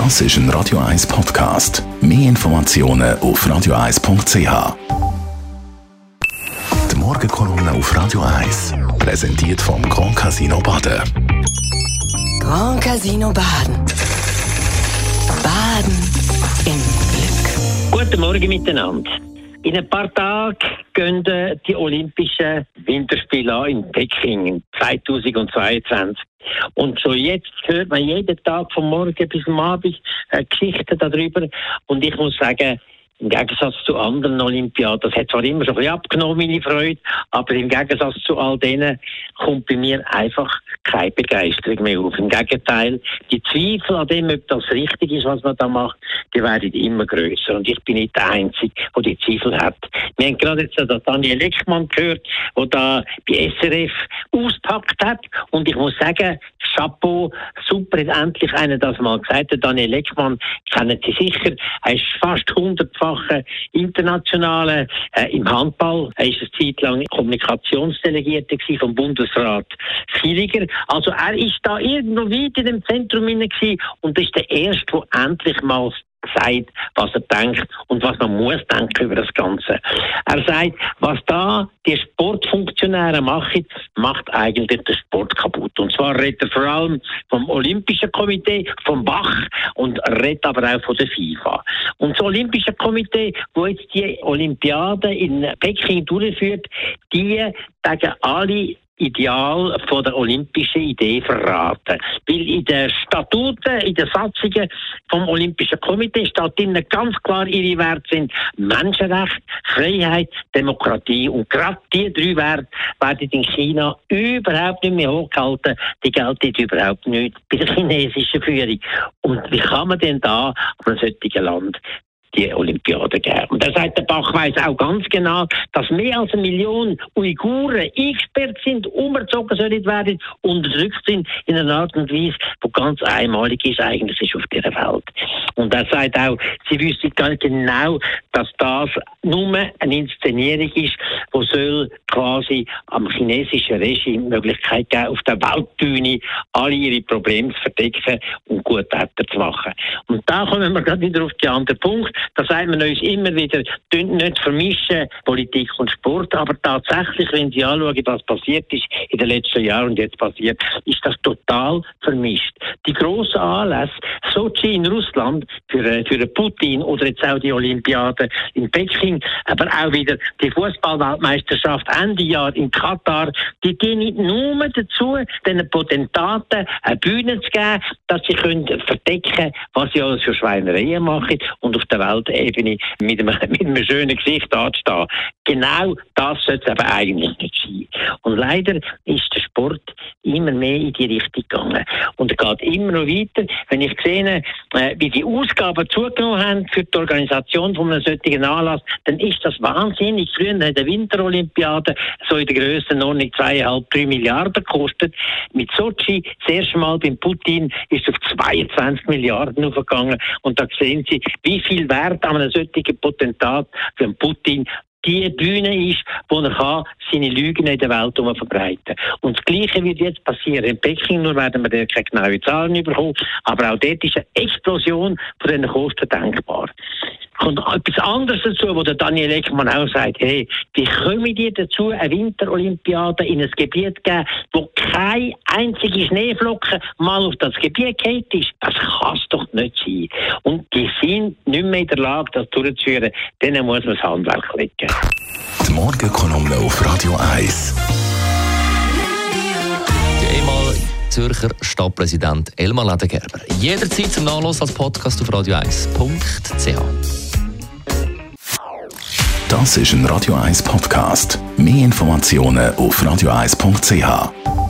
Das ist ein Radio 1 Podcast. Mehr Informationen auf radio1.ch. Die Morgenkolumne auf Radio 1, präsentiert vom Grand Casino Baden. Grand Casino Baden. Baden im Glück. Guten Morgen miteinander. In ein paar Tagen gehen die Olympischen Winterspiele an in Peking 2022. Und schon jetzt hört man jeden Tag vom Morgen bis zum Abend Geschichten darüber. Und ich muss sagen, im Gegensatz zu anderen Olympiaden, das hat zwar immer schon ein bisschen abgenommen, meine Freude, aber im Gegensatz zu all denen kommt bei mir einfach keine Begeisterung mehr auf. Im Gegenteil, die Zweifel an dem, ob das richtig ist, was man da macht, die werden immer grösser. Und ich bin nicht der Einzige, der die Zweifel hat. Wir haben gerade jetzt Daniel Leckmann gehört, der da bei SRF ausgepackt hat. Und ich muss sagen, Chapeau, super, hat endlich einer das mal gesagt. Der Daniel Leckmann kennen Sie sicher. Er ist fast 100-facher internationaler im Handball. Er war eine Zeit lang Kommunikationsdelegierter vom Bundesrat Villiger. Also er ist da irgendwo weit in dem Zentrum gewesen und ist der Erste, der endlich mal sagt, was er denkt und was man muss denken über das Ganze. Er sagt, was da die Sportfunktionäre machen, macht eigentlich den Sport kaputt. Und zwar redet er vor allem vom Olympischen Komitee, vom Bach und redet aber auch von der FIFA. Und das Olympische Komitee, wo jetzt die Olympiade in Peking durchführt, die sagen alle Ideal von der olympischen Idee verraten. Weil in den Statuten, in den Satzungen vom Olympischen Komitee steht ihnen ganz klar, ihre Werte sind Menschenrecht, Freiheit, Demokratie. Und gerade diese drei Werte werden in China überhaupt nicht mehr hochgehalten. Die gelten überhaupt nicht bei der chinesischen Führung. Und wie kann man denn da an einem solchen Land die Olympiade geben? Und er sagt, der Bach weiss auch ganz genau, dass mehr als 1 Million Uiguren eingesperrt sind, umgezogen sollen werden, unterdrückt sind in einer Art und Weise, die ganz einmalig ist eigentlich ist auf dieser Welt. Und er sagt auch, sie wüssten ganz genau, dass das nur eine Inszenierung ist, die soll quasi am chinesischen Regime die Möglichkeit geben, auf der Weltbühne alle ihre Probleme zu verdecken und gut zu machen. Und da kommen wir gerade wieder auf den anderen Punkt. Da sagt man uns immer wieder, nicht vermischen Politik und Sport, aber tatsächlich, wenn Sie anschauen, was passiert ist in den letzten Jahren und jetzt passiert, ist das total vermischt. Die grossen Anlässe, Sochi in Russland für Putin oder jetzt auch die Olympiade in Peking, aber auch wieder die Fußballweltmeisterschaft Ende Jahr in Katar, die dienen nur dazu, den Potentaten eine Bühne zu geben, dass sie können verdecken, was sie alles für Schweinereien machen und auf der Weltebene mit einem schönen Gesicht anzustehen. Genau das sollte es aber eigentlich nicht sein. Und leider ist der Sport immer mehr in die Richtung gegangen. Und er geht immer noch weiter. Wenn ich sehe, wie die Ausgaben zugenommen haben für die Organisation von einem solchen Anlass, dann ist das wahnsinnig. Früher hat die Winterolympiade so in der Grössenordnung 2,5–3 Milliarden gekostet. Mit Sochi, das erste Mal beim Putin, ist es auf 22 Milliarden aufgegangen. Und da sehen Sie, wie viel Wert an einem solchen Potentat für Putin die Bühne ist, wo er kann seine Lügen in der Welt verbreiten. Und das Gleiche wird jetzt passieren in Peking, nur werden wir dort keine genauen Zahlen bekommen, aber auch dort ist eine Explosion von diesen Kosten denkbar. Kommt etwas anderes dazu, wo der Daniel Leckmann auch sagt, hey, wie kommen die dazu, eine Winterolympiade in ein Gebiet zu geben, wo keine einzige Schneeflocke mal auf das Gebiet geht ist? Das kann es doch nicht sein. Und die sind nicht mehr in der Lage, das durchzuführen. Denen muss man das Handwerk legen. Die Morgenkolumne auf Radio 1. Zürcher Stadtpräsident Elmar Ledergerber. Jederzeit zum Nachlesen als Podcast auf radio1.ch. Das ist ein Radio 1 Podcast. Mehr Informationen auf radio1.ch.